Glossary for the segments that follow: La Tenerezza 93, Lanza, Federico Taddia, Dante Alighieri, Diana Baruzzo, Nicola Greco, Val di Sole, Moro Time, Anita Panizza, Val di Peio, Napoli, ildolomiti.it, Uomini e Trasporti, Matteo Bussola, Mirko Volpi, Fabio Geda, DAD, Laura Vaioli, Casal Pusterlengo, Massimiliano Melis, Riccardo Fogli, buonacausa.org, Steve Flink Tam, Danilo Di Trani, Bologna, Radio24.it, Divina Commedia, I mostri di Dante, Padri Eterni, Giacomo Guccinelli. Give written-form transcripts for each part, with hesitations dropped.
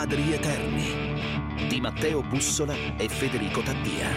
Padri Eterni di Matteo Bussola e Federico Taddia.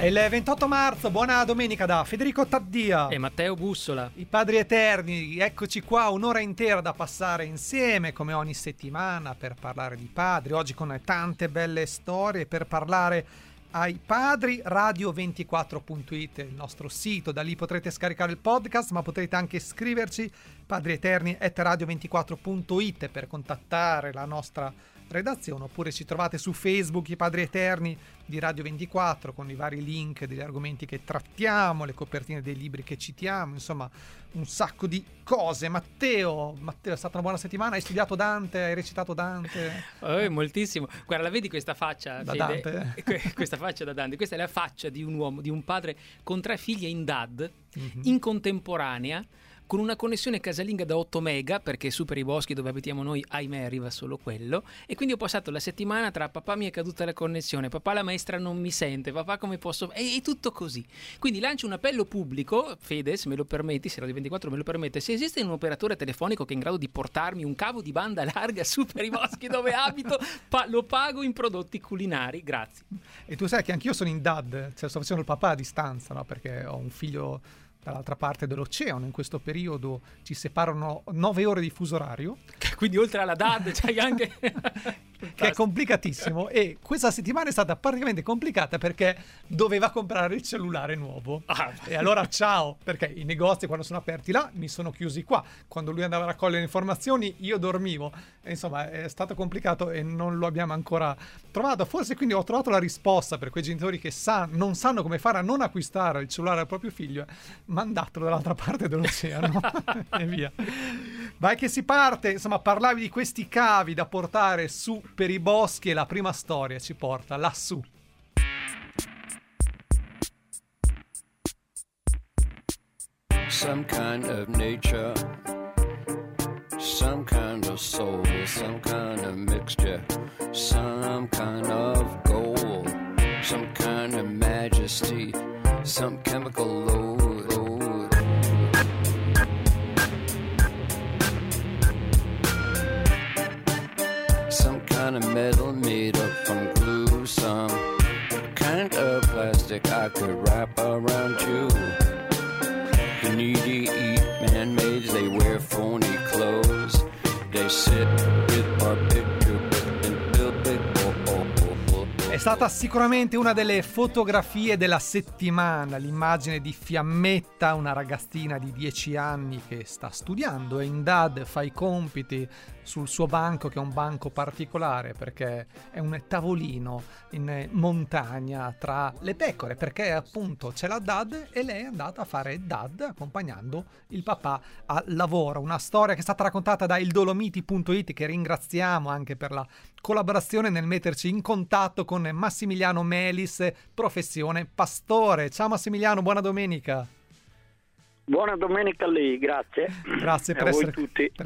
È il 28 marzo, buona domenica da Federico Taddia e Matteo Bussola. I Padri Eterni, eccoci qua, un'ora intera da passare insieme come ogni settimana per parlare di padri. Oggi con tante belle storie per parlare ai padri. Radio24.it è il nostro sito, da lì potrete scaricare il podcast, ma potrete anche iscriverci, padrieterni@radio24.it, per contattare la nostra redazione, oppure ci trovate su Facebook, i Padri Eterni di Radio 24, con i vari link degli argomenti che trattiamo, le copertine dei libri che citiamo, insomma un sacco di cose. Matteo, è stata una buona settimana? Hai studiato Dante? Hai recitato Dante? Moltissimo. Guarda, la vedi questa faccia da Dante? Questa faccia da Dante, questa è la faccia di un uomo, di un padre con tre figlie in DAD, in contemporanea, con una connessione casalinga da 8 mega, perché superi i boschi dove abitiamo noi, ahimè, arriva solo quello. E quindi ho passato la settimana tra papà mi è caduta la connessione, papà la maestra non mi sente, papà come posso... E tutto così. Quindi lancio un appello pubblico, Fede, se me lo permetti, se Radio24 me lo permette, se esiste un operatore telefonico che è in grado di portarmi un cavo di banda larga superi i boschi dove abito, lo pago in prodotti culinari, grazie. E tu sai che anch'io sono in DAD, cioè sto facendo il papà a distanza, no? Perché ho un figlio dall'altra parte dell'oceano. In questo periodo ci separano 9 ore di fuso orario. Quindi oltre alla DAD c'hai anche... che è complicatissimo. E questa settimana è stata praticamente complicata perché doveva comprare il cellulare nuovo. E allora ciao, perché i negozi quando sono aperti là mi sono chiusi qua. Quando lui andava a raccogliere le informazioni io dormivo. E insomma è stato complicato e non lo abbiamo ancora trovato. Forse quindi ho trovato la risposta per quei genitori che non sanno come fare a non acquistare il cellulare al proprio figlio. Mandatelo dall'altra parte dell'oceano e via. Vai che si parte. Insomma, parlavi di questi cavi da portare su per i boschi e la prima storia ci porta lassù. Some kind of nature, some kind of soul, some kind of mixture, some kind of gold, some kind of majesty, some chemical load. Some kind of metal made up from glue, some kind of plastic I could wrap around you. The needy eat man-mades, they wear phony clothes. They sit with our picture book and build big book. È stata sicuramente una delle fotografie della settimana, l'immagine di Fiammetta, una ragazzina di 10 anni che sta studiando e in DAD fa i compiti sul suo banco, che è un banco particolare perché è un tavolino in montagna tra le pecore, perché appunto c'è la DAD e lei è andata a fare DAD accompagnando il papà al lavoro. Una storia che è stata raccontata da ildolomiti.it, che ringraziamo anche per la collaborazione nel metterci in contatto con Massimiliano Melis, professione pastore. Ciao Massimiliano, buona domenica. Buona domenica a lei, grazie. Grazie per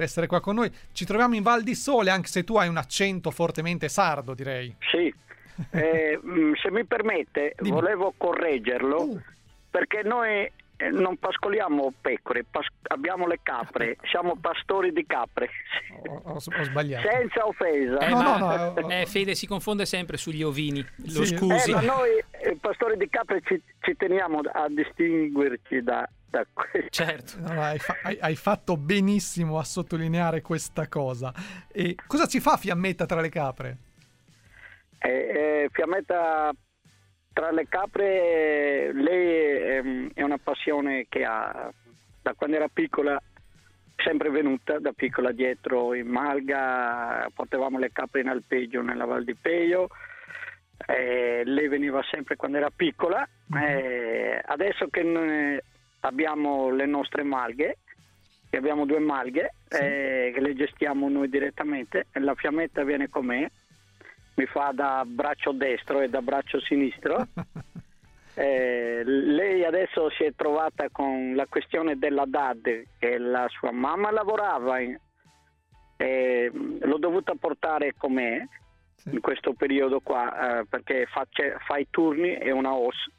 essere qua con noi. Ci troviamo in Val di Sole, anche se tu hai un accento fortemente sardo, direi. Sì, se mi permette, dimmi. Volevo correggerlo, perché noi non pascoliamo pecore, abbiamo le capre, siamo pastori di capre. Ho sbagliato. Senza offesa. No. Fede si confonde sempre sugli ovini, lo sì. Scusi. Ma noi pastori di capre ci teniamo a distinguerci da... Certo, no, hai fatto benissimo a sottolineare questa cosa. E cosa ci fa Fiammetta tra le capre? Fiammetta tra le capre, lei è una passione che ha da quando era piccola, sempre venuta da piccola dietro in malga. Portavamo le capre in alpeggio nella Val di Peio. Lei veniva sempre quando era piccola. Adesso che abbiamo le nostre malghe, che abbiamo 2 malghe, sì, che le gestiamo noi direttamente. La Fiammetta viene con me, mi fa da braccio destro e da braccio sinistro. Lei adesso si è trovata con la questione della DAD, che la sua mamma lavorava, l'ho dovuta portare con me, sì, in questo periodo qua, perché fa i turni e una OS.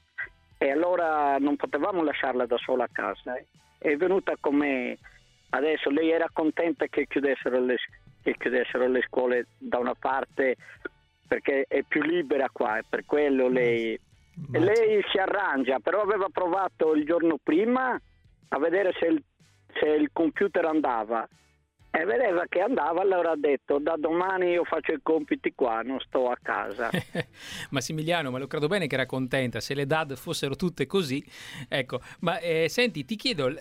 E allora non potevamo lasciarla da sola a casa. È venuta con me Adesso lei era contenta che chiudessero le scuole da una parte, perché è più libera qua, per quello lei... E lei si arrangia, però aveva provato il giorno prima a vedere se il computer andava e vedeva che andava, allora ha detto: da domani io faccio i compiti qua, non sto a casa. Massimiliano, ma lo credo bene che era contenta, se le DAD fossero tutte così, ecco. Ma senti, ti chiedo,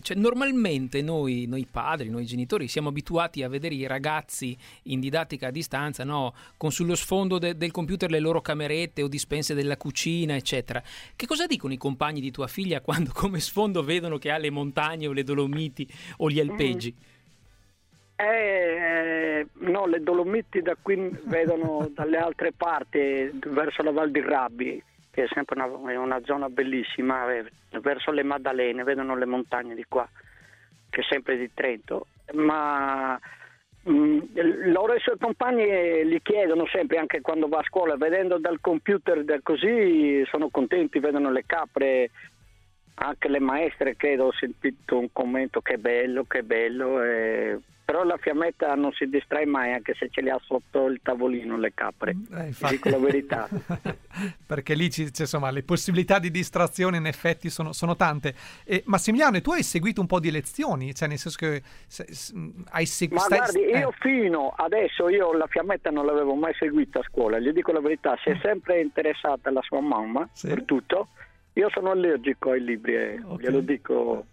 cioè, normalmente noi padri, noi genitori siamo abituati a vedere i ragazzi in didattica a distanza, no? Con sullo sfondo del computer le loro camerette o dispense della cucina, eccetera. Che cosa dicono i compagni di tua figlia quando come sfondo vedono che ha le montagne o le Dolomiti o gli alpeggi? No, le Dolomiti da qui vedono dalle altre parti, verso la Val di Rabbi, che è sempre una zona bellissima, verso le Maddalene, vedono le montagne di qua, che è sempre di Trento. Ma loro e i suoi compagni gli chiedono sempre, anche quando va a scuola, vedendo dal computer così sono contenti, vedono le capre. Anche le maestre, credo, ho sentito un commento: che bello. Però la Fiammetta non si distrae mai, anche se ce le ha sotto il tavolino le capre, dico la verità. Perché lì insomma, le possibilità di distrazione in effetti sono tante. Massimiliano, tu hai seguito un po' di lezioni, cioè nel senso che hai seguito... Ma guardi, io fino adesso la Fiammetta non l'avevo mai seguita a scuola, gli dico la verità, si è sempre interessata la sua mamma, sì, per tutto. Io sono allergico ai libri, okay, glielo dico.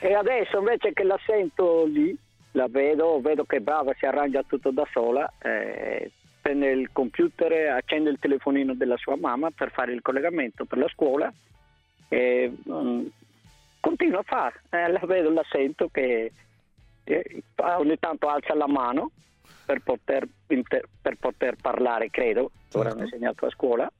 E adesso invece che la sento lì, la vedo che è brava, si arrangia tutto da sola, prende il computer, accende il telefonino della sua mamma per fare il collegamento per la scuola e continua a fare. La vedo, la sento che ogni tanto alza la mano per poter parlare, credo, certo. Ora hanno insegnato a scuola.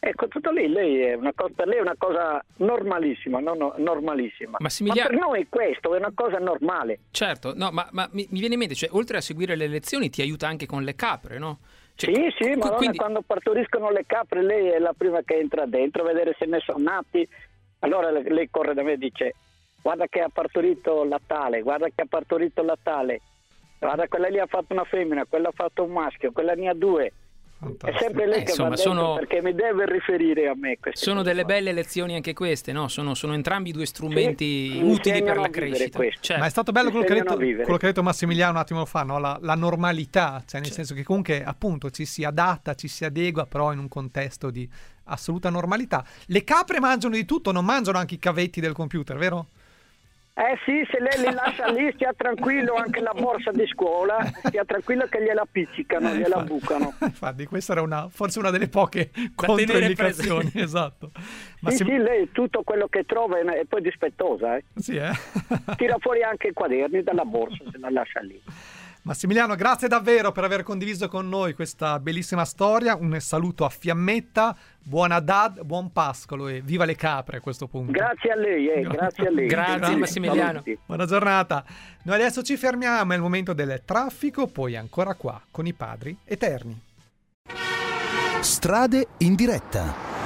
Ecco, tutto lì, per lei è una cosa normalissima, normalissima. Massimiliano... Ma per noi questo è una cosa normale. Certo, no, ma mi viene in mente, cioè, oltre a seguire le lezioni ti aiuta anche con le capre, no? Cioè, sì, ma quindi... quando partoriscono le capre lei è la prima che entra dentro a vedere se ne sono nati. Allora lei corre da me e dice: guarda che ha partorito la tale, guarda, quella lì ha fatto una femmina, quella ha fatto un maschio, quella ne ha due. Fantastico. È sempre lei che va dentro, perché mi deve riferire a me. Sono delle belle lezioni anche queste, no? Sono entrambi due strumenti, sì, utili per la crescita. Certo. Ma è stato bello quello che ha detto Massimiliano un attimo fa, no? La normalità, cioè nel senso che comunque appunto ci si adatta, ci si adegua, però in un contesto di assoluta normalità. Le capre mangiano di tutto, non mangiano anche i cavetti del computer, vero? Sì, se lei li lascia lì stia tranquillo, anche la borsa di scuola, stia tranquillo che gliela appiccicano, gliela bucano. Infatti questa era forse una delle poche controindicazioni, esatto. Ma sì, lei tutto quello che trova è poi dispettosa. Sì, tira fuori anche i quaderni dalla borsa se la lascia lì. Massimiliano, grazie davvero per aver condiviso con noi questa bellissima storia. Un saluto a Fiammetta, buona DAD, buon pascolo e viva le capre a questo punto. Grazie a lei, Grazie Massimiliano. Buona giornata. Noi adesso ci fermiamo, è il momento del traffico, poi ancora qua con i Padri Eterni. Strade in diretta.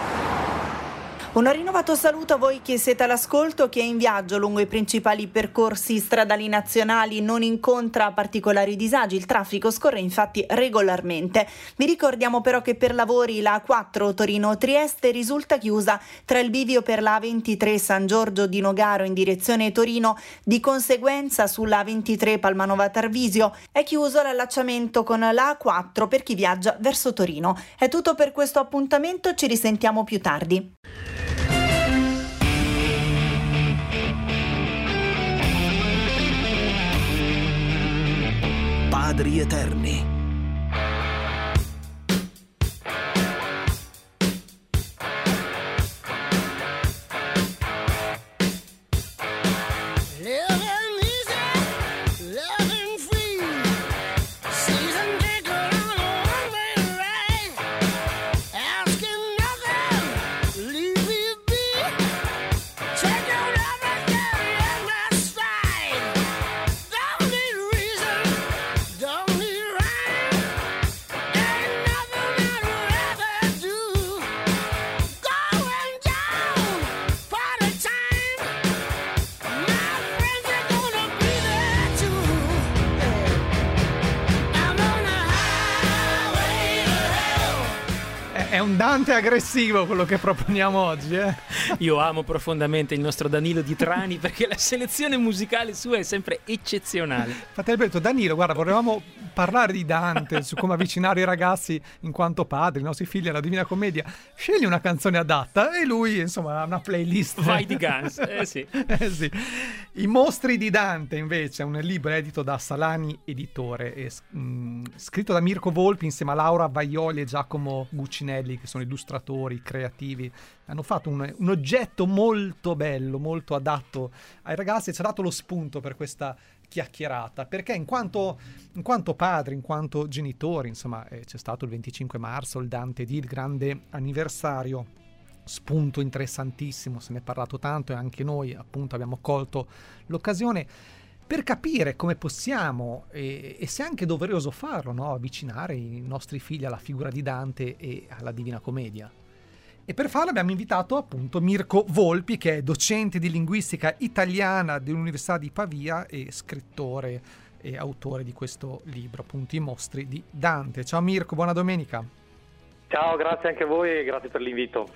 Un rinnovato saluto a voi che siete all'ascolto. Chi è in viaggio lungo i principali percorsi stradali nazionali non incontra particolari disagi, il traffico scorre infatti regolarmente. Vi ricordiamo però che per lavori la A4 Torino-Trieste risulta chiusa tra il bivio per la A23 San Giorgio di Nogaro in direzione Torino, di conseguenza sulla A23 Palmanova-Tarvisio è chiuso l'allacciamento con la A4 per chi viaggia verso Torino. È tutto per questo appuntamento, ci risentiamo più tardi. Padri Eterni. Dante aggressivo quello che proponiamo oggi, eh? Io amo profondamente il nostro Danilo Di Trani perché la selezione musicale sua è sempre eccezionale. Fratello Berto, Danilo, guarda, volevamo parlare di Dante, su come avvicinare i ragazzi in quanto padri, i nostri figli alla Divina Commedia. Scegli una canzone adatta e lui, insomma, ha una playlist. Vai di Guns, sì. I mostri di Dante, invece, è un libro edito da Salani Editore e scritto da Mirko Volpi insieme a Laura Vaioli e Giacomo Guccinelli, che sono illustratori creativi. Hanno fatto un oggetto molto bello, molto adatto ai ragazzi, e ci ha dato lo spunto per questa chiacchierata, perché in quanto padri, in quanto genitori, insomma, c'è stato il 25 marzo, il Dante Dì, il grande anniversario, spunto interessantissimo, se ne è parlato tanto e anche noi appunto abbiamo colto l'occasione per capire come possiamo e se è anche doveroso farlo, no? Avvicinare i nostri figli alla figura di Dante e alla Divina Commedia. E per farlo abbiamo invitato appunto Mirko Volpi, che è docente di linguistica italiana dell'Università di Pavia e scrittore e autore di questo libro, appunto I mostri di Dante. Ciao Mirko, buona domenica. Ciao, grazie anche a voi e grazie per l'invito.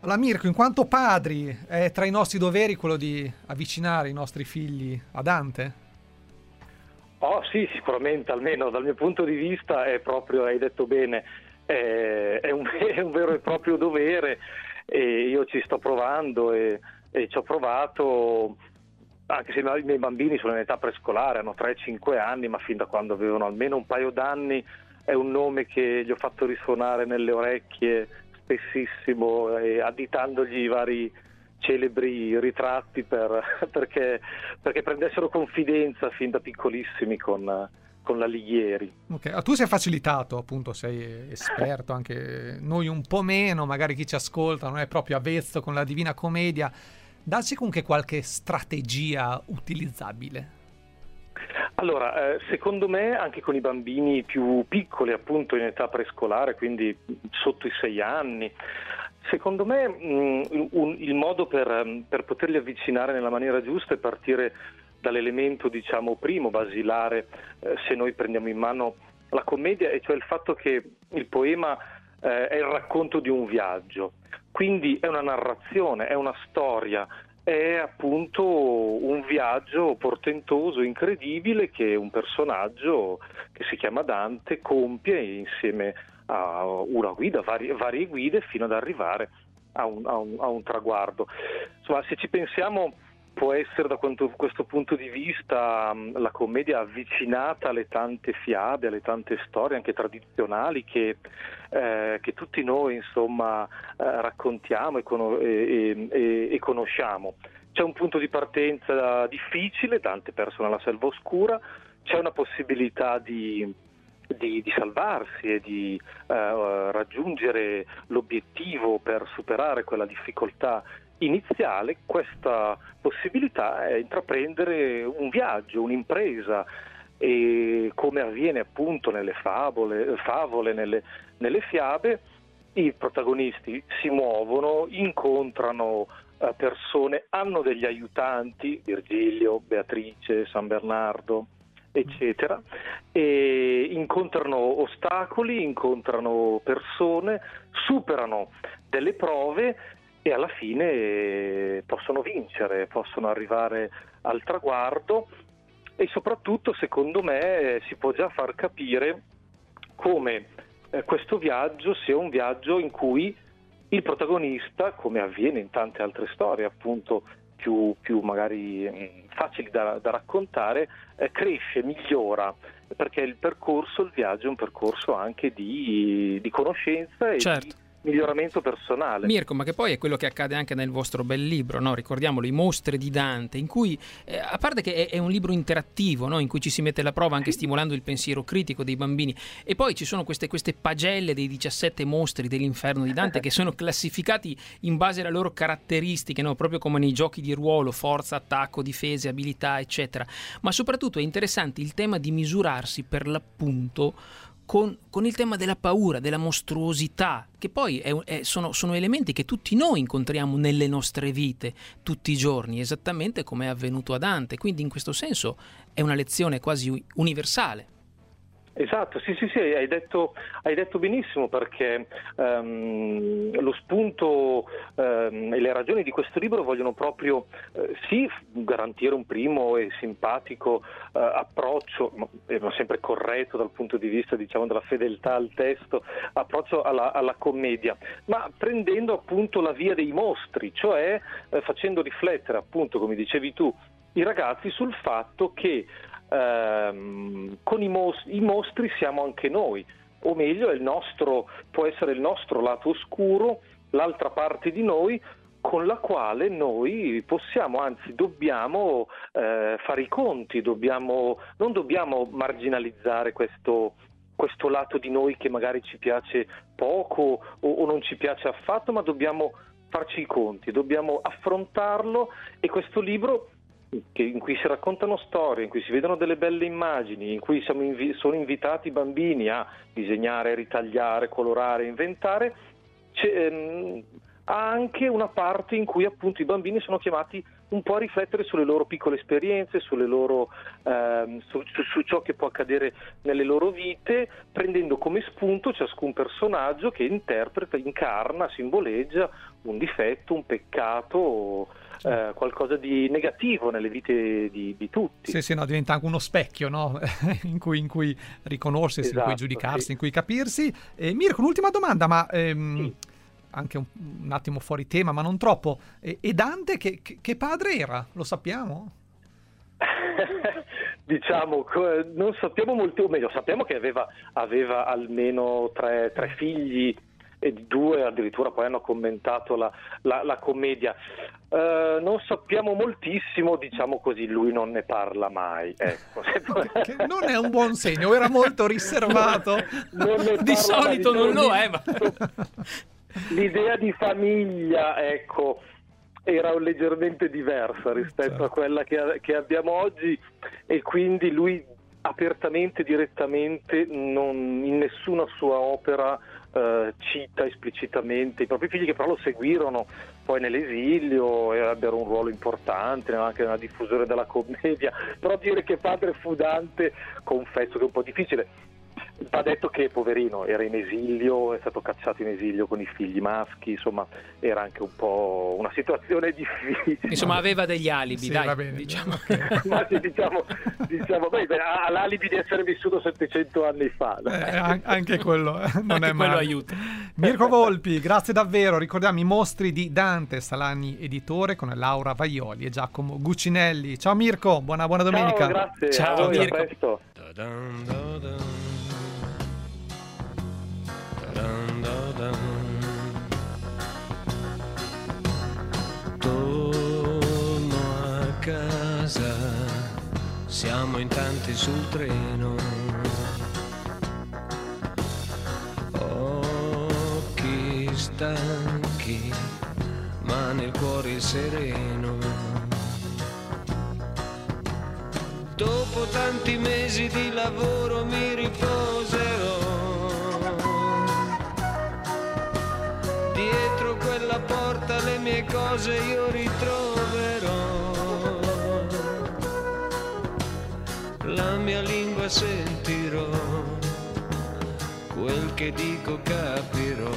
Allora Mirko, in quanto padri, è tra i nostri doveri quello di avvicinare i nostri figli a Dante? Oh sì, sicuramente, almeno dal mio punto di vista è proprio, hai detto bene, è un vero e proprio dovere, e io ci sto provando e ci ho provato, anche se i miei bambini sono in età prescolare, hanno 3-5 anni, ma fin da quando avevano almeno un paio d'anni è un nome che gli ho fatto risuonare nelle orecchie spessissimo, additandogli i vari celebri ritratti perché prendessero confidenza fin da piccolissimi con l'Alighieri. Ok, tu sei facilitato, appunto, sei esperto, anche noi un po' meno, magari chi ci ascolta non è proprio avvezzo con la Divina Commedia. Dacci comunque qualche strategia utilizzabile. Allora, secondo me anche con i bambini più piccoli, appunto in età prescolare, quindi sotto i 6 anni, secondo me il modo per poterli avvicinare nella maniera giusta è partire dall'elemento, diciamo, primo, basilare, se noi prendiamo in mano la commedia, e cioè il fatto che il poema è il racconto di un viaggio, quindi è una narrazione, è una storia, è appunto un viaggio portentoso, incredibile, che un personaggio che si chiama Dante compie insieme a una guida, varie guide, fino ad arrivare a un traguardo. Insomma, se ci pensiamo, può essere, da questo punto di vista, la commedia avvicinata alle tante fiabe, alle tante storie anche tradizionali che tutti noi, insomma, raccontiamo e conosciamo. C'è un punto di partenza difficile, Dante perso nella selva oscura, c'è una possibilità di salvarsi e di raggiungere l'obiettivo per superare quella difficoltà iniziale. Questa possibilità è intraprendere un viaggio, un'impresa, e come avviene appunto nelle favole, nelle fiabe, i protagonisti si muovono, incontrano persone, hanno degli aiutanti, Virgilio, Beatrice, San Bernardo, eccetera, e incontrano ostacoli, incontrano persone, superano delle prove e alla fine possono vincere, possono arrivare al traguardo. E soprattutto, secondo me, si può già far capire come questo viaggio sia un viaggio in cui il protagonista, come avviene in tante altre storie appunto più magari facili da raccontare, cresce, migliora, perché il percorso, il viaggio è un percorso anche di conoscenza e certo, di miglioramento personale. Mirko, ma che poi è quello che accade anche nel vostro bel libro, no? Ricordiamolo, I mostri di Dante, in cui, a parte che è un libro interattivo, no? In cui ci si mette alla prova anche stimolando il pensiero critico dei bambini, e poi ci sono queste pagelle dei 17 mostri dell'inferno di Dante che sono classificati in base alle loro caratteristiche, no? Proprio come nei giochi di ruolo: forza, attacco, difese, abilità, eccetera. Ma soprattutto è interessante il tema di misurarsi, per l'appunto, con il tema della paura, della mostruosità, che poi sono elementi che tutti noi incontriamo nelle nostre vite, tutti i giorni, esattamente come è avvenuto a Dante. Quindi in questo senso è una lezione quasi universale. Esatto, sì, hai detto benissimo, perché lo spunto e le ragioni di questo libro vogliono proprio garantire un primo e simpatico approccio, ma sempre corretto dal punto di vista, diciamo, della fedeltà al testo, approccio alla commedia, ma prendendo appunto la via dei mostri, cioè facendo riflettere, appunto, come dicevi tu, i ragazzi sul fatto che con i mostri siamo anche noi, o meglio può essere il nostro lato oscuro, l'altra parte di noi con la quale noi possiamo, anzi dobbiamo fare i conti, non dobbiamo marginalizzare questo lato di noi che magari ci piace poco o non ci piace affatto, ma dobbiamo farci i conti, dobbiamo affrontarlo, e questo libro, in cui si raccontano storie, in cui si vedono delle belle immagini, in cui sono invitati i bambini a disegnare, ritagliare, colorare, inventare, ha anche una parte in cui appunto i bambini sono chiamati un po' a riflettere sulle loro piccole esperienze, sulle loro, su ciò che può accadere nelle loro vite, prendendo come spunto ciascun personaggio che interpreta, incarna, simboleggia un difetto, un peccato o qualcosa di negativo nelle vite di tutti. Sì, no, diventa anche uno specchio, no? in cui riconoscersi, esatto, in cui giudicarsi, sì, in cui capirsi. Mirko, un'ultima domanda, ma... Sì. Anche un attimo fuori tema, ma non troppo. E Dante che padre era? Lo sappiamo? Diciamo, non sappiamo molto, o meglio, sappiamo che aveva almeno tre figli, e due addirittura poi hanno commentato la commedia. Non sappiamo moltissimo, diciamo così, lui non ne parla mai, ecco. Che non è un buon segno, era molto riservato. Di solito non lo è, ma... L'idea di famiglia, ecco, era leggermente diversa rispetto, certo, a quella che abbiamo oggi, e quindi lui apertamente, direttamente, in nessuna sua opera cita esplicitamente i propri figli, che però lo seguirono poi nell'esilio e ebbero un ruolo importante anche nella diffusione della commedia. Però dire che padre fu Dante, confesso che è un po' difficile. Va detto che, poverino, era in esilio, è stato cacciato in esilio con i figli maschi, insomma era anche un po' una situazione difficile. Insomma aveva degli alibi, sì, dai, va bene, diciamo. Okay. Ma sì, diciamo ha l'alibi di essere vissuto 700 anni fa. Anche quello non anche è male. Quello aiuta. Mirko Volpi, grazie davvero. Ricordiamo I mostri di Dante, Salani Editore, con Laura Vaioli e Giacomo Guccinelli. Ciao Mirko, buona domenica. Ciao, grazie. Ciao Mirko. A presto. Dun, dun, dun. Torno a casa, siamo in tanti sul treno, occhi stanchi ma nel cuore sereno, dopo tanti mesi di lavoro mi riposerò dietro quella porta, le mie cose io ritroverò, la mia lingua sentirò, quel che dico capirò.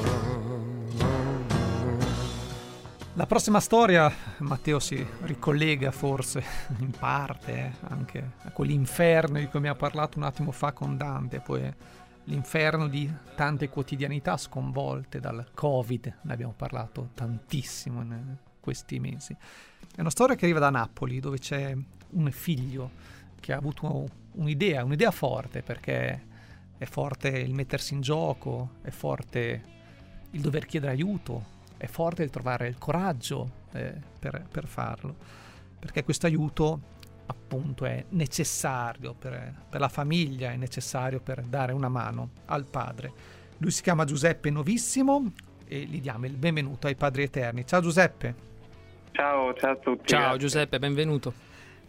La prossima storia, Matteo, si ricollega forse in parte anche a quell'inferno di cui abbiamo parlato un attimo fa con Dante, poi l'inferno di tante quotidianità sconvolte dal Covid, ne abbiamo parlato tantissimo in questi mesi. È una storia che arriva da Napoli, dove c'è un figlio che ha avuto un'idea forte, perché è forte il mettersi in gioco, è forte il dover chiedere aiuto, è forte il trovare il coraggio per farlo, perché questo aiuto appunto è necessario per la famiglia, è necessario per dare una mano al padre. Lui si chiama Giuseppe Novissimo e gli diamo il benvenuto ai Padri Eterni. Ciao Giuseppe. Ciao a tutti. Ciao, grazie. Giuseppe, benvenuto.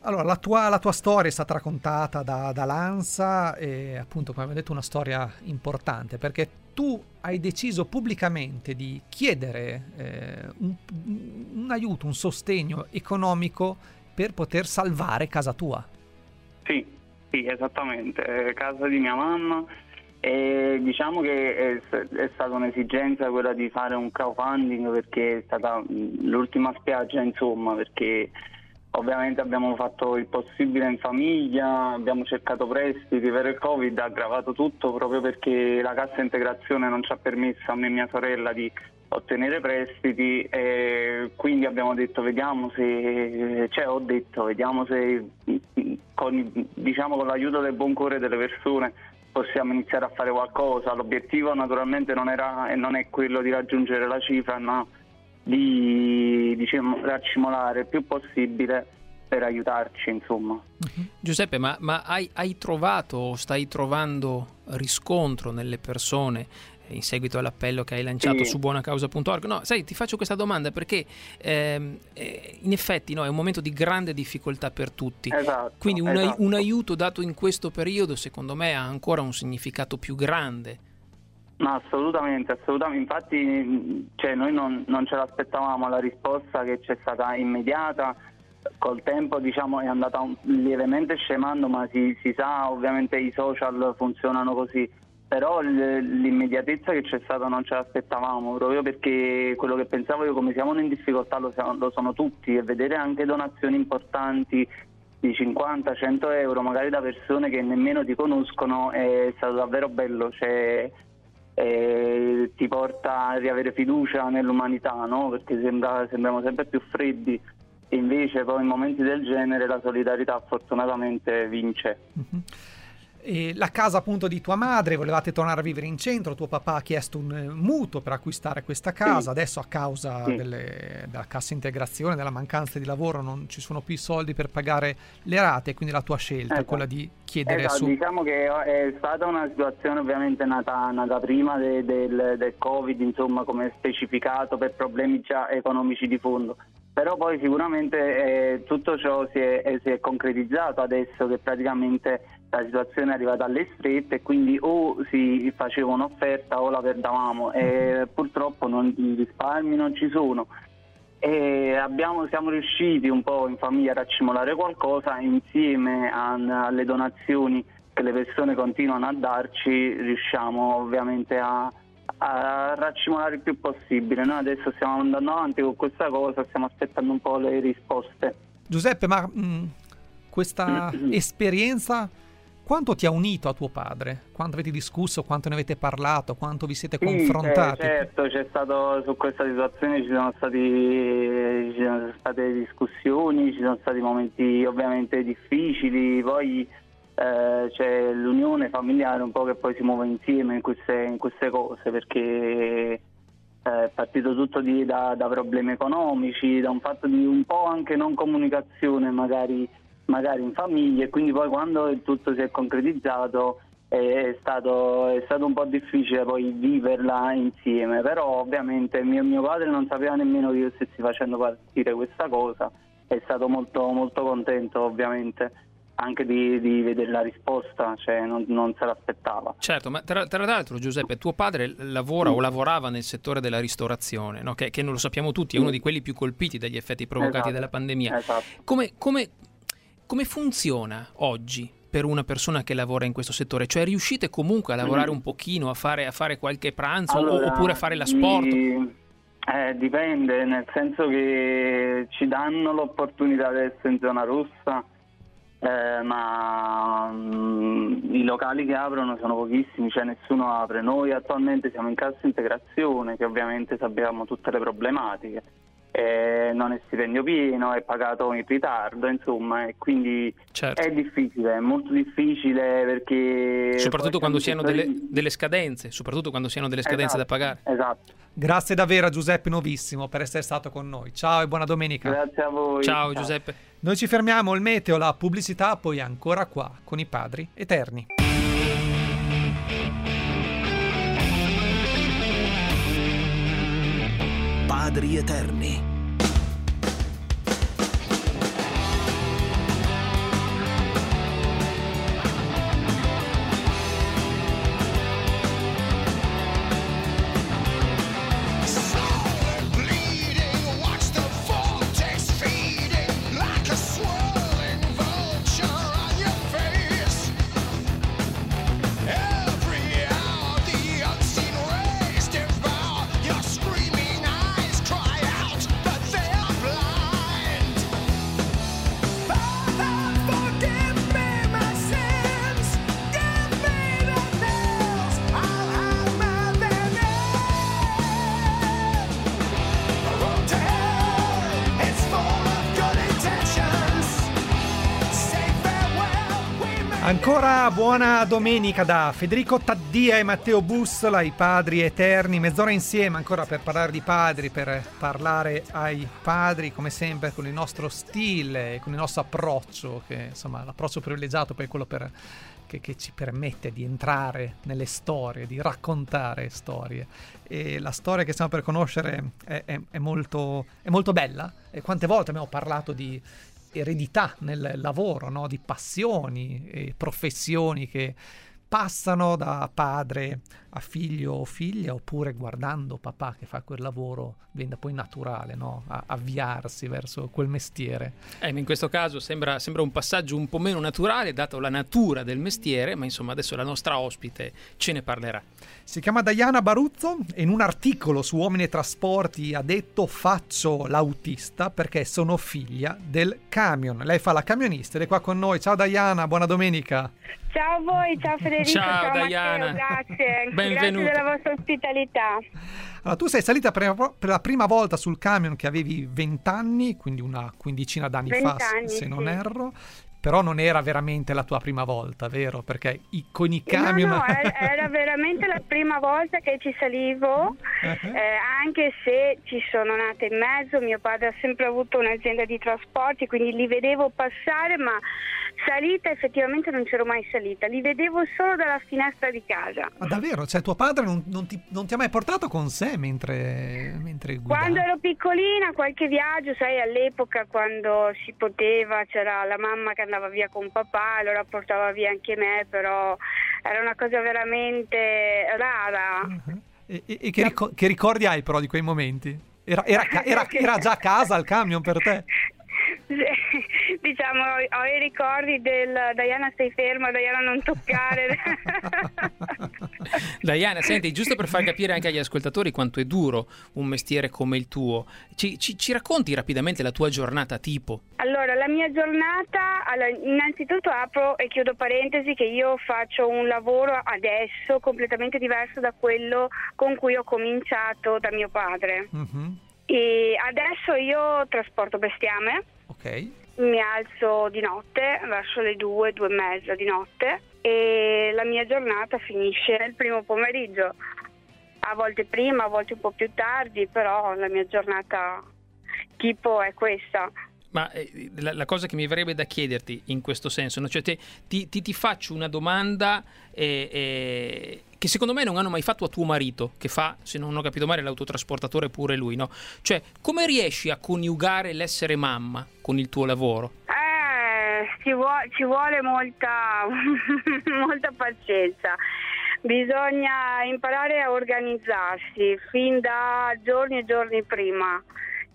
Allora, la tua storia è stata raccontata da Lanza, e appunto, come abbiamo detto, una storia importante, perché tu hai deciso pubblicamente di chiedere un aiuto, un sostegno economico per poter salvare casa tua. Sì, Sì, esattamente, casa di mia mamma, e diciamo che è stata un'esigenza quella di fare un crowdfunding, perché è stata l'ultima spiaggia, insomma, perché ovviamente abbiamo fatto il possibile in famiglia, abbiamo cercato prestiti, per il Covid ha aggravato tutto, proprio perché la cassa integrazione non ci ha permesso a me e mia sorella di ottenere prestiti, e quindi abbiamo detto vediamo se con l'aiuto del buon cuore delle persone possiamo iniziare a fare qualcosa. L'obiettivo naturalmente non era e non è quello di raggiungere la cifra, no, di raccimolare il più possibile per aiutarci, insomma. Uh-huh. Giuseppe, ma hai trovato o stai trovando riscontro nelle persone in seguito all'appello che hai lanciato su buonacausa.org? No, sai, ti faccio questa domanda perché in effetti no, è un momento di grande difficoltà per tutti. Esatto, quindi un aiuto dato in questo periodo, secondo me, ha ancora un significato più grande. No, assolutamente. Infatti, noi non ce l'aspettavamo la risposta che c'è stata immediata. Col tempo, è andata lievemente scemando, ma si sa, ovviamente i social funzionano così. Però l'immediatezza che c'è stata non ce l'aspettavamo, proprio perché quello che pensavo io, come siamo in difficoltà, lo sono tutti, e vedere anche donazioni importanti di 50-100 euro, magari da persone che nemmeno ti conoscono, è stato davvero bello, ti porta a riavere fiducia nell'umanità, no? Perché sembriamo sempre più freddi. Invece poi in momenti del genere la solidarietà fortunatamente vince. Mm-hmm. E la casa appunto di tua madre, volevate tornare a vivere in centro, tuo papà ha chiesto un mutuo per acquistare questa casa, adesso a causa della cassa integrazione, della mancanza di lavoro non ci sono più i soldi per pagare le rate, quindi la tua scelta è quella di chiedere su... Diciamo che è stata una situazione ovviamente nata prima del Covid, insomma, come specificato, per problemi già economici di fondo. Però poi sicuramente tutto ciò si è concretizzato adesso che praticamente la situazione è arrivata alle strette, e quindi o si faceva un'offerta o la perdavamo, e purtroppo i risparmi non ci sono, e siamo riusciti un po' in famiglia a raccimolare qualcosa, e insieme alle donazioni che le persone continuano a darci riusciamo ovviamente a raccimolare il più possibile. Noi adesso stiamo andando avanti con questa cosa, stiamo aspettando un po' le risposte. Giuseppe, ma questa esperienza quanto ti ha unito a tuo padre? Quanto avete discusso, quanto ne avete parlato, quanto vi siete confrontati? Certo, su questa situazione ci sono state discussioni, ci sono stati momenti ovviamente difficili, poi c'è l'unione familiare un po' che poi si muove insieme in queste cose, perché è partito tutto da problemi economici, da un fatto di un po' anche non comunicazione magari in famiglia, e quindi poi quando tutto si è concretizzato è stato un po' difficile poi viverla insieme. Però ovviamente mio padre non sapeva nemmeno che io stessi facendo partire questa cosa, è stato molto molto contento ovviamente anche di vedere la risposta, non se l'aspettava. Certo, ma tra l'altro, Giuseppe, tuo padre lavorava nel settore della ristorazione, no? che non lo sappiamo tutti, è uno di quelli più colpiti dagli effetti provocati dalla pandemia. Esatto. Come funziona oggi per una persona che lavora in questo settore? Cioè, riuscite comunque a lavorare un pochino, a fare qualche pranzo, allora, oppure a fare l'asporto? Dipende, nel senso che ci danno l'opportunità adesso in zona rossa, ma i locali che aprono sono pochissimi, nessuno apre. Noi attualmente siamo in cassa integrazione, che ovviamente sappiamo tutte le problematiche. Non è stipendio pieno, è pagato in ritardo, insomma, e quindi certo. È difficile, è molto difficile, perché soprattutto quando siano delle scadenze, da pagare. Esatto. Grazie davvero a Giuseppe Novissimo per essere stato con noi. Ciao e buona domenica. Grazie a voi. Ciao. Giuseppe. Noi ci fermiamo, il meteo, la pubblicità, poi ancora qua con i Padri Eterni. Padri Eterni. Ancora buona domenica da Federico Taddia e Matteo Bussola, i Padri Eterni, mezz'ora insieme ancora per parlare di padri, per parlare ai padri, come sempre con il nostro stile, con il nostro approccio, che insomma l'approccio privilegiato poi è quello che ci permette di entrare nelle storie, di raccontare storie. E la storia che stiamo per conoscere è molto bella, e quante volte abbiamo parlato di eredità nel lavoro, no? Di passioni e professioni che passano da padre a figlio o figlia, oppure guardando papà che fa quel lavoro diventa poi naturale, no? Avviarsi verso quel mestiere. In questo caso sembra un passaggio un po' meno naturale, dato la natura del mestiere, ma insomma adesso la nostra ospite ce ne parlerà. Si chiama Diana Baruzzo e in un articolo su Uomini e Trasporti ha detto: faccio l'autista perché sono figlia del camion. Lei fa la camionista ed è qua con noi. Ciao Diana, buona domenica. Ciao a voi, ciao Federico, ciao Diana. Matteo, grazie. Benvenuta. Grazie della vostra ospitalità. Allora, tu sei salita per la prima volta sul camion che avevi 20 anni, quindi una quindicina d'anni fa, se non erro. Però non era veramente la tua prima volta, vero? Perché con i camion... No, era veramente la prima volta che ci salivo, anche se ci sono nata in mezzo. Mio padre ha sempre avuto un'azienda di trasporti, quindi li vedevo passare, ma salita effettivamente non c'ero mai salita, li vedevo solo dalla finestra di casa. Ma davvero? Cioè tuo padre non ti ha mai portato con sé mentre guidava? Quando ero piccolina, qualche viaggio, sai, all'epoca quando si poteva, c'era la mamma che andava via con papà, allora portava via anche me, però era una cosa veramente rara. Uh-huh. Che ricordi hai però di quei momenti? Era già a casa il camion per te? Diciamo, ho i ricordi del Diana stai ferma, Diana non toccare. Diana, senti, giusto per far capire anche agli ascoltatori quanto è duro un mestiere come il tuo, ci racconti rapidamente la tua giornata tipo? Allora, la mia giornata, innanzitutto apro e chiudo parentesi che io faccio un lavoro adesso completamente diverso da quello con cui ho cominciato da mio padre. Mm-hmm. E adesso io trasporto bestiame. Ok. Mi alzo di notte, verso le 2, 2:30 di notte, e la mia giornata finisce nel primo pomeriggio, a volte prima, a volte un po' più tardi, però la mia giornata tipo è questa. Ma la cosa che mi verrebbe da chiederti in questo senso, no? Cioè ti faccio una domanda che secondo me non hanno mai fatto a tuo marito, che fa, se non ho capito male, l'autotrasportatore pure lui, no? Cioè, come riesci a coniugare l'essere mamma con il tuo lavoro? Ci vuole molta molta pazienza. Bisogna imparare a organizzarsi fin da giorni e giorni prima,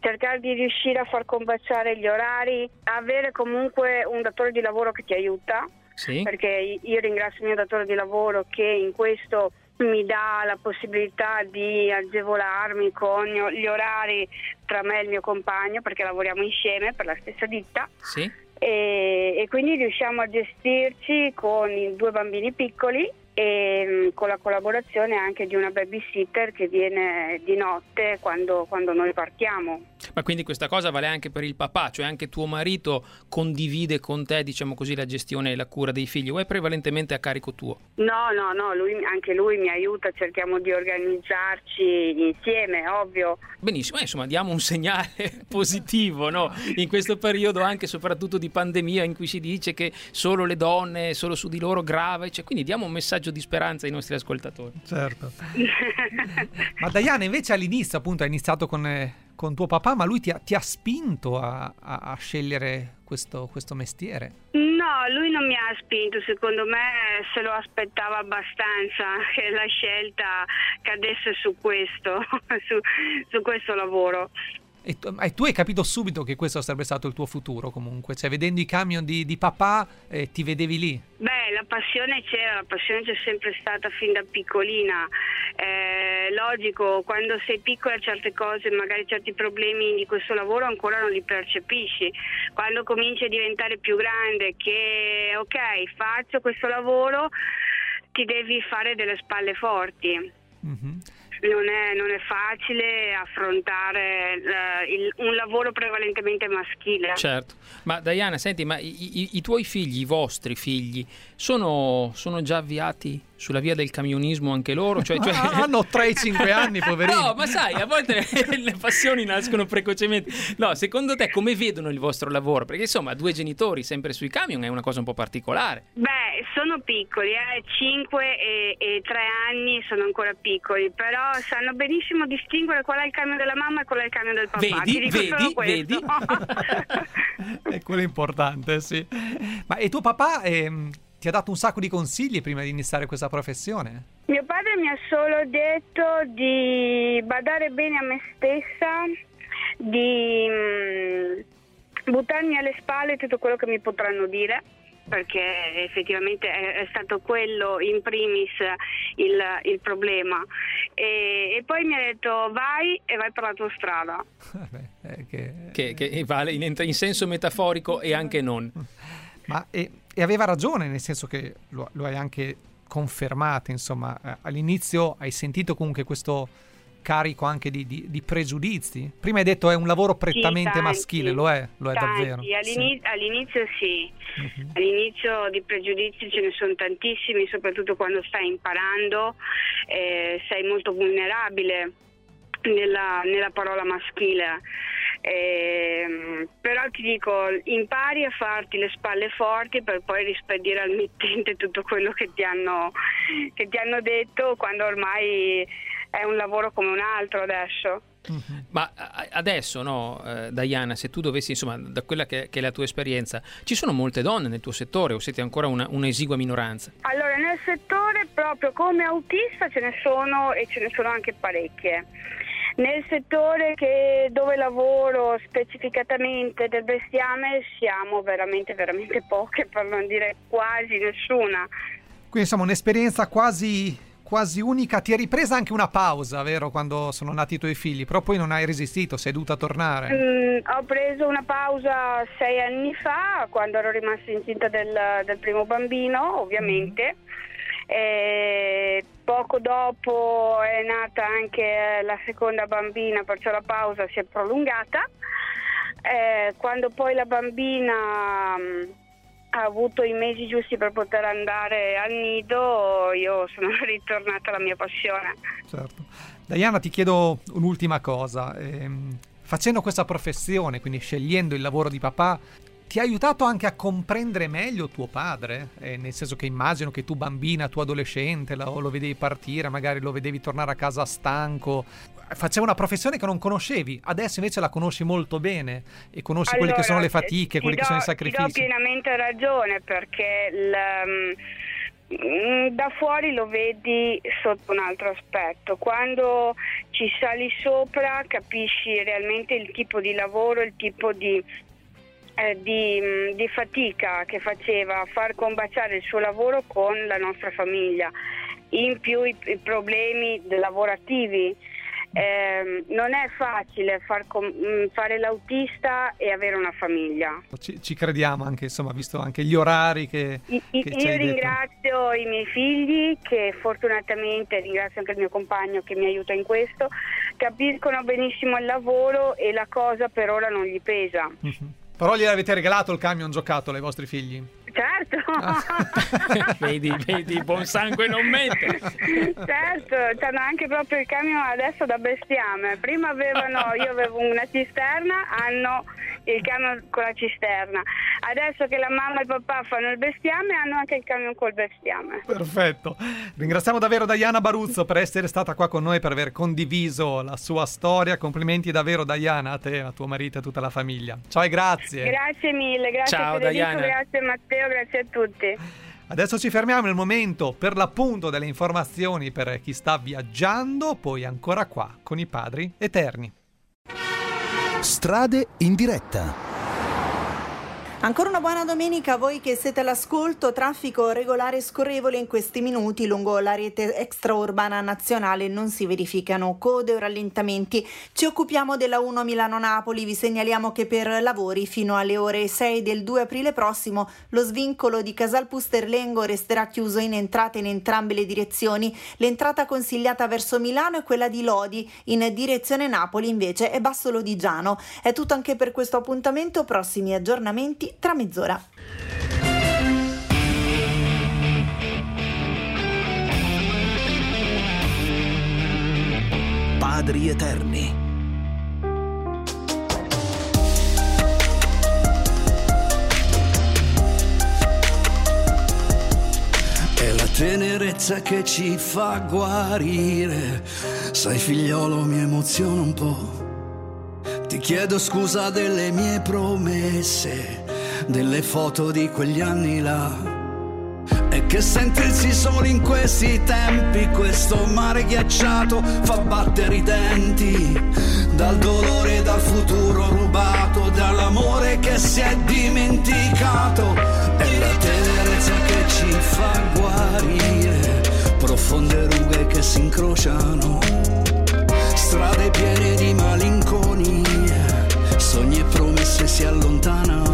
cercare di riuscire a far combaciare gli orari, avere comunque un datore di lavoro che ti aiuta, sì. Perché io ringrazio il mio datore di lavoro che in questo mi dà la possibilità di agevolarmi con gli orari tra me e il mio compagno, perché lavoriamo insieme per la stessa ditta, sì. E quindi riusciamo a gestirci con i 2 bambini piccoli e con la collaborazione anche di una babysitter che viene di notte quando noi partiamo. Ma quindi questa cosa vale anche per il papà, cioè anche tuo marito condivide con te, diciamo così, la gestione e la cura dei figli, o è prevalentemente a carico tuo? No, anche lui mi aiuta, cerchiamo di organizzarci insieme, ovvio. Benissimo, insomma diamo un segnale positivo, no? In questo periodo anche soprattutto di pandemia in cui si dice che solo le donne, solo su di loro grava, cioè, quindi diamo un messaggio di speranza ai nostri ascoltatori. Certo. Ma Diana invece all'inizio appunto ha iniziato con tuo papà, ma lui ti ha spinto a scegliere questo mestiere? No, lui non mi ha spinto, secondo me se lo aspettava abbastanza che la scelta cadesse su questo lavoro. E tu hai capito subito che questo sarebbe stato il tuo futuro comunque? Cioè vedendo i camion di papà ti vedevi lì? Beh, la passione c'è sempre stata fin da piccolina. Logico, quando sei piccola certe cose, magari certi problemi di questo lavoro ancora non li percepisci. Quando cominci a diventare più grande che ok, faccio questo lavoro, ti devi fare delle spalle forti. Mm-hmm. non è facile affrontare un lavoro prevalentemente maschile. Certo, ma Diana, senti, ma i tuoi figli, i vostri figli, sono già avviati sulla via del camionismo anche loro? Cioè... Hanno 3-5 anni, poverini. No, ma sai, a volte le passioni nascono precocemente. No, secondo te come vedono il vostro lavoro? Perché insomma, due genitori sempre sui camion è una cosa un po' particolare. Beh, sono piccoli, 5 e 3 anni sono ancora piccoli, però sanno benissimo distinguere qual è il camion della mamma e qual è il camion del papà. Vedi? È quello importante, sì. Ma e tuo papà... ti ha dato un sacco di consigli prima di iniziare questa professione? Mio padre mi ha solo detto di badare bene a me stessa, di buttarmi alle spalle tutto quello che mi potranno dire, perché effettivamente è stato quello in primis il problema, e poi mi ha detto vai per la tua strada. Che vale in senso metaforico e anche non. Ma e aveva ragione, nel senso che lo hai anche confermato, insomma, all'inizio hai sentito comunque questo carico anche di pregiudizi. Prima hai detto è un lavoro prettamente maschile, lo è davvero. All'inizio sì. Uh-huh. All'inizio di pregiudizi ce ne sono tantissimi, soprattutto quando stai imparando, sei molto vulnerabile nella parola maschile. Però ti dico, impari a farti le spalle forti per poi rispedire al mittente tutto quello che ti hanno detto, quando ormai è un lavoro come un altro adesso. Mm-hmm. Ma adesso, no, Diana, se tu dovessi, insomma, da quella che è la tua esperienza, ci sono molte donne nel tuo settore o siete ancora una esigua minoranza? Allora, nel settore proprio come autista ce ne sono anche parecchie. Nel settore dove lavoro specificatamente del bestiame siamo veramente, veramente poche, per non dire quasi nessuna. Quindi insomma un'esperienza quasi unica. Ti è ripresa anche una pausa, vero, quando sono nati i tuoi figli, però poi non hai resistito, sei dovuta tornare. Ho preso una pausa 6 anni fa, quando ero rimasta incinta del primo bambino, ovviamente. E poco dopo è nata anche la seconda bambina, perciò la pausa si è prolungata. Quando poi la bambina ha avuto i mesi giusti per poter andare al nido, io sono ritornata alla mia passione. Certo. Diana, ti chiedo un'ultima cosa. Facendo questa professione, quindi scegliendo il lavoro di papà, ti ha aiutato anche a comprendere meglio tuo padre? Nel senso che immagino che tu bambina, tu adolescente, lo vedevi partire, magari lo vedevi tornare a casa stanco. Faceva una professione che non conoscevi, adesso invece la conosci molto bene e conosci quelle che sono le fatiche, quelli che sono i sacrifici. Ti do pienamente ragione, perché da fuori lo vedi sotto un altro aspetto. Quando ci sali sopra capisci realmente il tipo di lavoro, il tipo di fatica che faceva a far combaciare il suo lavoro con la nostra famiglia, in più i problemi lavorativi. Non è facile fare l'autista e avere una famiglia. Ci crediamo anche, insomma, visto anche gli orari che io ringrazio i miei figli, che fortunatamente ringrazio anche il mio compagno che mi aiuta in questo, capiscono benissimo il lavoro e la cosa per ora non gli pesa. Mm-hmm. Però gliel'avete regalato il camion giocattolo ai vostri figli? Certo! Vedi, buon sangue non mente! Certo, c'hanno anche proprio il camion adesso da bestiame. Prima io avevo una cisterna, hanno il camion con la cisterna. Adesso che la mamma e il papà fanno il bestiame, hanno anche il camion col bestiame. Perfetto. Ringraziamo davvero Diana Baruzzo per essere stata qua con noi, per aver condiviso la sua storia. Complimenti davvero, Diana, a te, a tuo marito e a tutta la famiglia. Ciao e grazie. Grazie mille, grazie. Ciao, Federico, Diana. Grazie Matteo, grazie a tutti. Adesso ci fermiamo nel momento per l'appunto delle informazioni per chi sta viaggiando, poi ancora qua con i Padri Eterni. Strade in diretta. Ancora una buona domenica a voi che siete all'ascolto. Traffico regolare e scorrevole in questi minuti lungo la rete extraurbana nazionale, non si verificano code o rallentamenti. Ci occupiamo della 1 Milano-Napoli, vi segnaliamo che per lavori fino alle ore 6 del 2 aprile prossimo lo svincolo di Casal Pusterlengo resterà chiuso in entrata in entrambe le direzioni. L'entrata consigliata verso Milano è quella di Lodi, in direzione Napoli invece è Basso Lodigiano. È tutto anche per questo appuntamento, prossimi aggiornamenti tra mezz'ora. Padri Eterni. È la tenerezza che ci fa guarire. Sai figliolo, mi emoziona un po'. Ti chiedo scusa delle mie promesse, delle foto di quegli anni là. E che sentirsi solo in questi tempi, questo mare ghiacciato fa battere i denti, dal dolore, dal futuro rubato, dall'amore che si è dimenticato. È la tenerezza che ci fa guarire, profonde rughe che si incrociano, strade piene di malinconia, sogni e promesse si allontanano.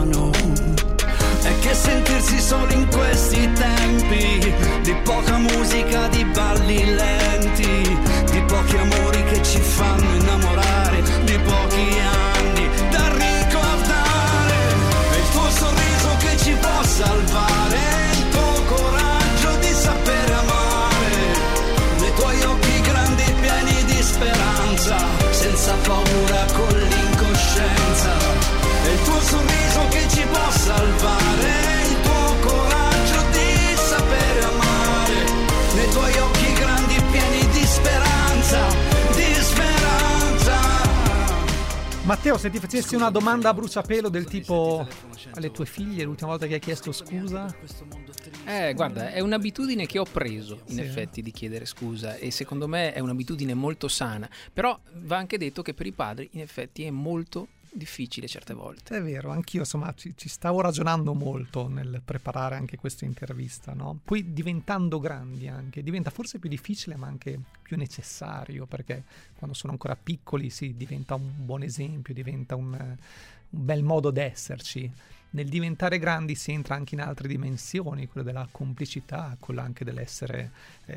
E che sentirsi solo in questi tempi, di poca musica, di balli lenti, di pochi amori che ci fanno innamorare, di pochi anni da ricordare. E il tuo sorriso che ci può salvare, il tuo coraggio di saper amare, nei tuoi occhi grandi pieni di speranza, senza paura con l'incoscienza. È il tuo sorriso che ci può salvare, il tuo coraggio di saper amare, nei tuoi occhi grandi pieni di speranza, di speranza. Matteo, se ti facessi una domanda a bruciapelo del tipo alle tue figlie l'ultima volta che hai chiesto scusa? Guarda, è un'abitudine che ho preso in effetti di chiedere scusa, e secondo me è un'abitudine molto sana, però va anche detto che per i padri in effetti è molto difficile certe volte. È vero, anch'io insomma ci stavo ragionando molto nel preparare anche questa intervista, no? Poi diventando grandi anche diventa forse più difficile, ma anche più necessario, perché quando sono ancora piccoli si diventa un buon esempio, diventa un bel modo d'esserci. Nel diventare grandi si entra anche in altre dimensioni, quella della complicità, quella anche dell'essere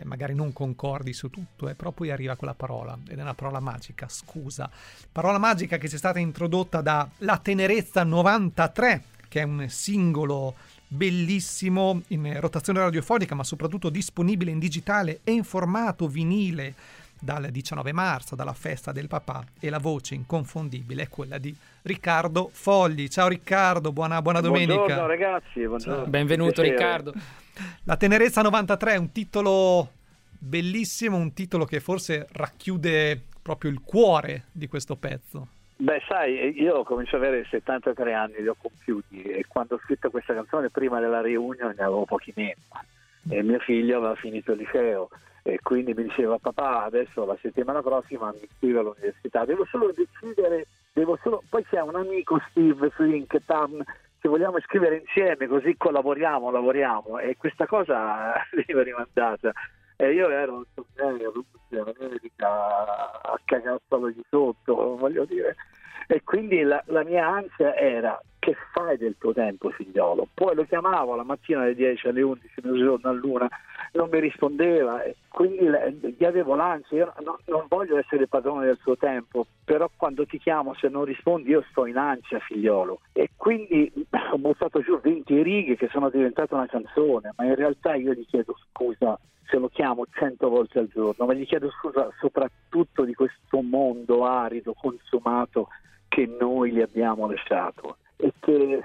magari non concordi su tutto, però poi arriva quella parola, ed è una parola magica, scusa. Parola magica che ci è stata introdotta da La Tenerezza 93, che è un singolo bellissimo in rotazione radiofonica, ma soprattutto disponibile in digitale e in formato vinile dal 19 marzo, dalla festa del papà, e la voce inconfondibile è quella di Riccardo Fogli. Ciao Riccardo, buona domenica. Buongiorno ragazzi, buongiorno. Benvenuto Riccardo. La Tenerezza 93 è un titolo bellissimo, un titolo che forse racchiude proprio il cuore di questo pezzo. Beh, sai, io comincio ad avere 73 anni, li ho compiuti, e quando ho scritto questa canzone, prima della riunione, ne avevo pochi meno, e mio figlio aveva finito il liceo. E quindi mi diceva: papà, adesso la settimana prossima mi iscrivo all'università, devo solo decidere, poi c'è un amico, Steve Flink Tam, che vogliamo iscrivere insieme, così collaboriamo. E questa cosa veniva rimandata, e io ero a cagazzolo di sotto, voglio dire. E quindi la mia ansia era: che fai del tuo tempo, figliolo? Poi lo chiamavo la mattina alle 10, alle 11, mezzogiorno, all'una, non mi rispondeva, quindi gli avevo l'ansia. Io non voglio essere padrone del suo tempo, però quando ti chiamo, se non rispondi, io sto in ansia, figliolo. E quindi ho buttato giù 20 righe che sono diventate una canzone, ma in realtà io gli chiedo scusa se lo chiamo 100 volte al giorno, ma gli chiedo scusa soprattutto di questo mondo arido, consumato, che noi gli abbiamo lasciato. E che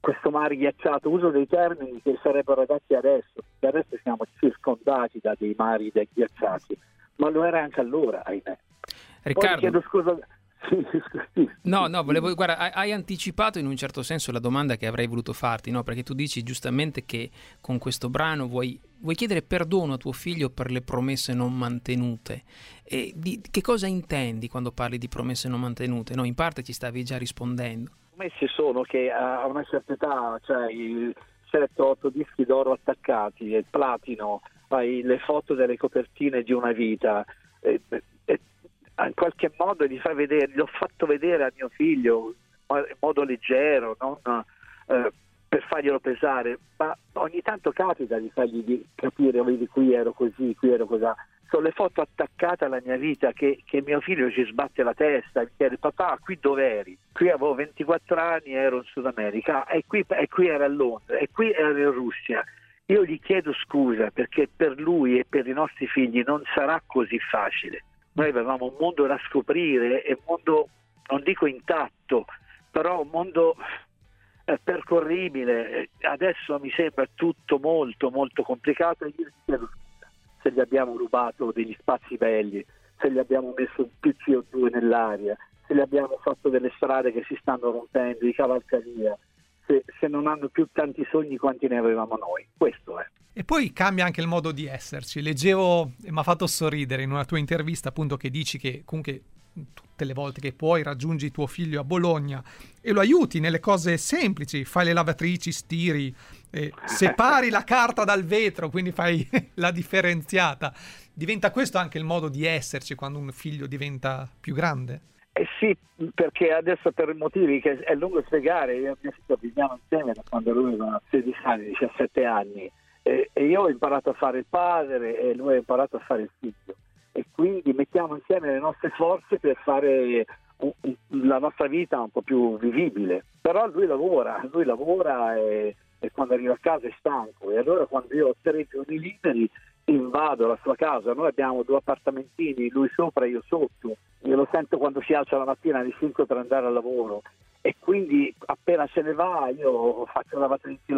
questo mare ghiacciato, uso dei termini che sarebbero adatti adesso, che adesso siamo circondati da dei mari ghiacciati, ma lo era anche allora, ahimè. Riccardo, chiedo scusa. No, volevo, guarda, hai anticipato in un certo senso la domanda che avrei voluto farti, no? Perché tu dici giustamente che con questo brano vuoi chiedere perdono a tuo figlio per le promesse non mantenute. E che cosa intendi quando parli di promesse non mantenute? No, in parte ci stavi già rispondendo. messi sono che a una certa età, cioè i 7-8 dischi d'oro attaccati, il platino, le foto delle copertine di una vita, in qualche modo gli fa vedere, l'ho fatto vedere a mio figlio in modo leggero, non per farglielo pesare, ma ogni tanto capita di fargli di capire, vedi, qui ero così, qui ero così. Sono le foto attaccate alla mia vita che mio figlio ci sbatte la testa, mi chiede: papà, qui dov'eri? Qui avevo 24 anni, ero in Sud America, e qui era a Londra, e qui era in Russia. Io gli chiedo scusa, perché per lui e per i nostri figli non sarà così facile. Noi avevamo un mondo da scoprire, e un mondo, non dico intatto, però un mondo percorribile. Adesso mi sembra tutto molto molto complicato, e io gli chiedo scusa se gli abbiamo rubato degli spazi belli, se gli abbiamo messo un pizzico o due nell'aria, se gli abbiamo fatto delle strade che si stanno rompendo, di cavalcavia, se non hanno più tanti sogni quanti ne avevamo noi. Questo è. E poi cambia anche il modo di esserci. Leggevo, e mi ha fatto sorridere, in una tua intervista appunto che dici che comunque tutte le volte che puoi raggiungi tuo figlio a Bologna e lo aiuti nelle cose semplici, fai le lavatrici, stiri, separi la carta dal vetro, quindi fai la differenziata. Diventa questo anche il modo di esserci quando un figlio diventa più grande? Eh sì, perché adesso, per motivi che è lungo spiegare, io e mia figlia viviamo insieme da quando lui aveva 16 anni, 17 anni, e io ho imparato a fare il padre e lui ha imparato a fare il figlio. E quindi mettiamo insieme le nostre forze per fare la nostra vita un po' più vivibile. Però lui lavora e quando arriva a casa è stanco, e allora quando io ho 3 giorni liberi invado la sua casa. Noi abbiamo 2 appartamentini, lui sopra e io sotto. Io lo sento quando si alza la mattina alle 5 per andare al lavoro, e quindi appena se ne va io faccio lavatrici,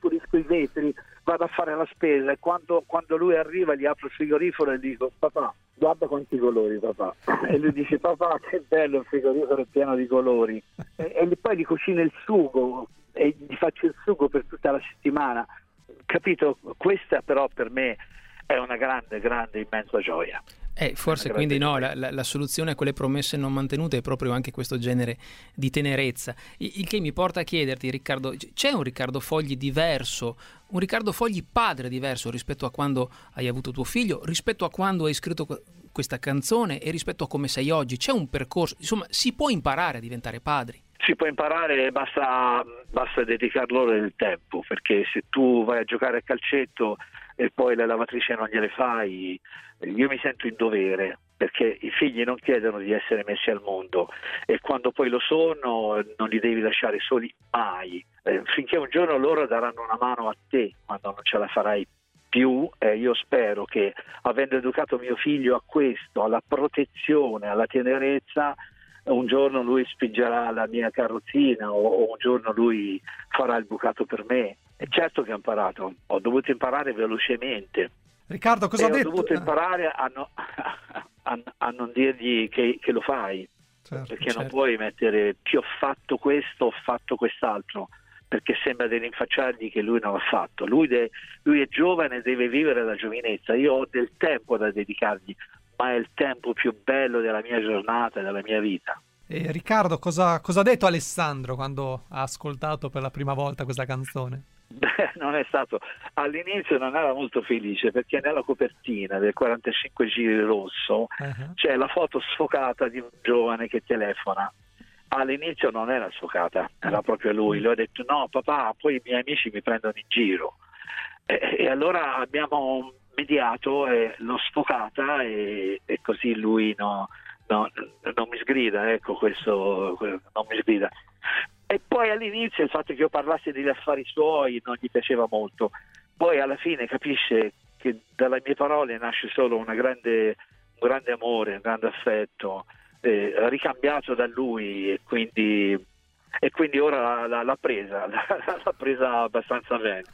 pulisco i vetri, vado a fare la spesa, e quando lui arriva gli apro il frigorifero e dico: papà, guarda quanti colori, papà. E lui dice: papà, che bello, il frigorifero è pieno di colori. E poi gli cucino il sugo e gli faccio il sugo per tutta la settimana, capito? Questa però per me è una grande, grande, immensa gioia. Forse quindi no, la soluzione a quelle promesse non mantenute è proprio anche questo genere di tenerezza, il che mi porta a chiederti, Riccardo: c'è un Riccardo Fogli diverso, un Riccardo Fogli padre diverso rispetto a quando hai avuto tuo figlio, rispetto a quando hai scritto questa canzone e rispetto a come sei oggi? C'è un percorso, insomma, si può imparare a diventare padri? Si può imparare, basta dedicar loro del tempo, perché se tu vai a giocare a calcetto e poi la lavatrice non gliele fai, io mi sento in dovere, perché i figli non chiedono di essere messi al mondo, e quando poi lo sono non li devi lasciare soli mai, finché un giorno loro daranno una mano a te quando non ce la farai più. Io spero che, avendo educato mio figlio a questo, alla protezione, alla tenerezza, un giorno lui spingerà la mia carrozzina, o un giorno lui farà il bucato per me. E certo che ho imparato, ho dovuto imparare velocemente. Riccardo, cosa ha detto? Ho dovuto imparare a non dirgli che lo fai, certo, perché certo. Non puoi mettere che ho fatto questo, ho fatto quest'altro, perché sembra di rinfacciargli che lui non l'ha fatto. Lui è giovane, deve vivere la giovinezza. Io ho del tempo da dedicargli, ma è il tempo più bello della mia giornata e della mia vita. E Riccardo, cosa ha detto Alessandro quando ha ascoltato per la prima volta questa canzone? Beh, all'inizio non era molto felice, perché nella copertina del 45 giri rosso c'è la foto sfocata di un giovane che telefona. All'inizio non era sfocata, era proprio lui. Le ho detto: no papà, poi i miei amici mi prendono in giro, e allora abbiamo mediato e l'ho sfocata, e così lui non mi sgrida, ecco, questo non mi sgrida. E poi all'inizio il fatto che io parlassi degli affari suoi non gli piaceva molto, poi alla fine capisce che dalle mie parole nasce solo un grande amore, un grande affetto, ricambiato da lui, e quindi ora l'ha presa abbastanza bene.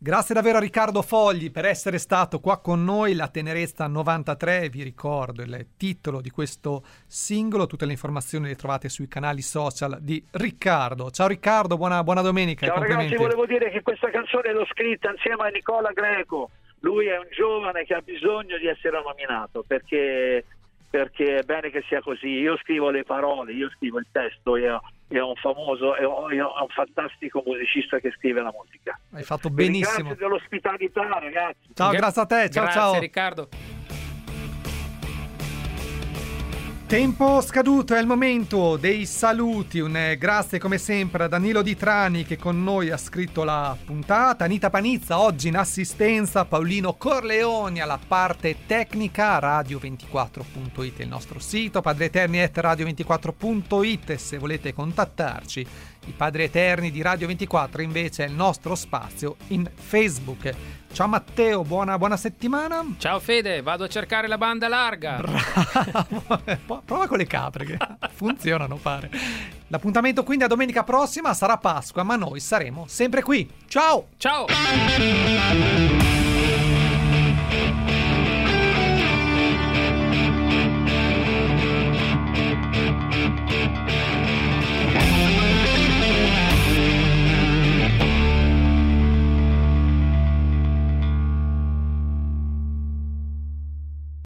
Grazie davvero a Riccardo Fogli per essere stato qua con noi. La Tenerezza 93, vi ricordo il titolo di questo singolo. Tutte le informazioni le trovate sui canali social di Riccardo. Ciao Riccardo, buona domenica. Ciao ragazzi, volevo dire che questa canzone l'ho scritta insieme a Nicola Greco. Lui è un giovane che ha bisogno di essere nominato, perché perché è bene che sia così. Io scrivo le parole, io scrivo il testo, è un fantastico musicista che scrive la musica. Hai fatto benissimo. Grazie dell'ospitalità, ragazzi. Ciao, grazie a te. Ciao, grazie, ciao. Riccardo. Tempo scaduto, è il momento dei saluti. Un grazie come sempre a Danilo Di Trani, che con noi ha scritto la puntata, Anita Panizza oggi in assistenza, Paolino Corleoni alla parte tecnica, Radio24.it è il nostro sito, Padri Eterni at Radio24.it se volete contattarci. I Padri Eterni di Radio24 invece è il nostro spazio in Facebook. Ciao Matteo, buona settimana. Ciao Fede, vado a cercare la banda larga. Bravo. Prova con le capre che funzionano, pare. L'appuntamento quindi a domenica prossima, sarà Pasqua, ma noi saremo sempre qui. Ciao! Ciao!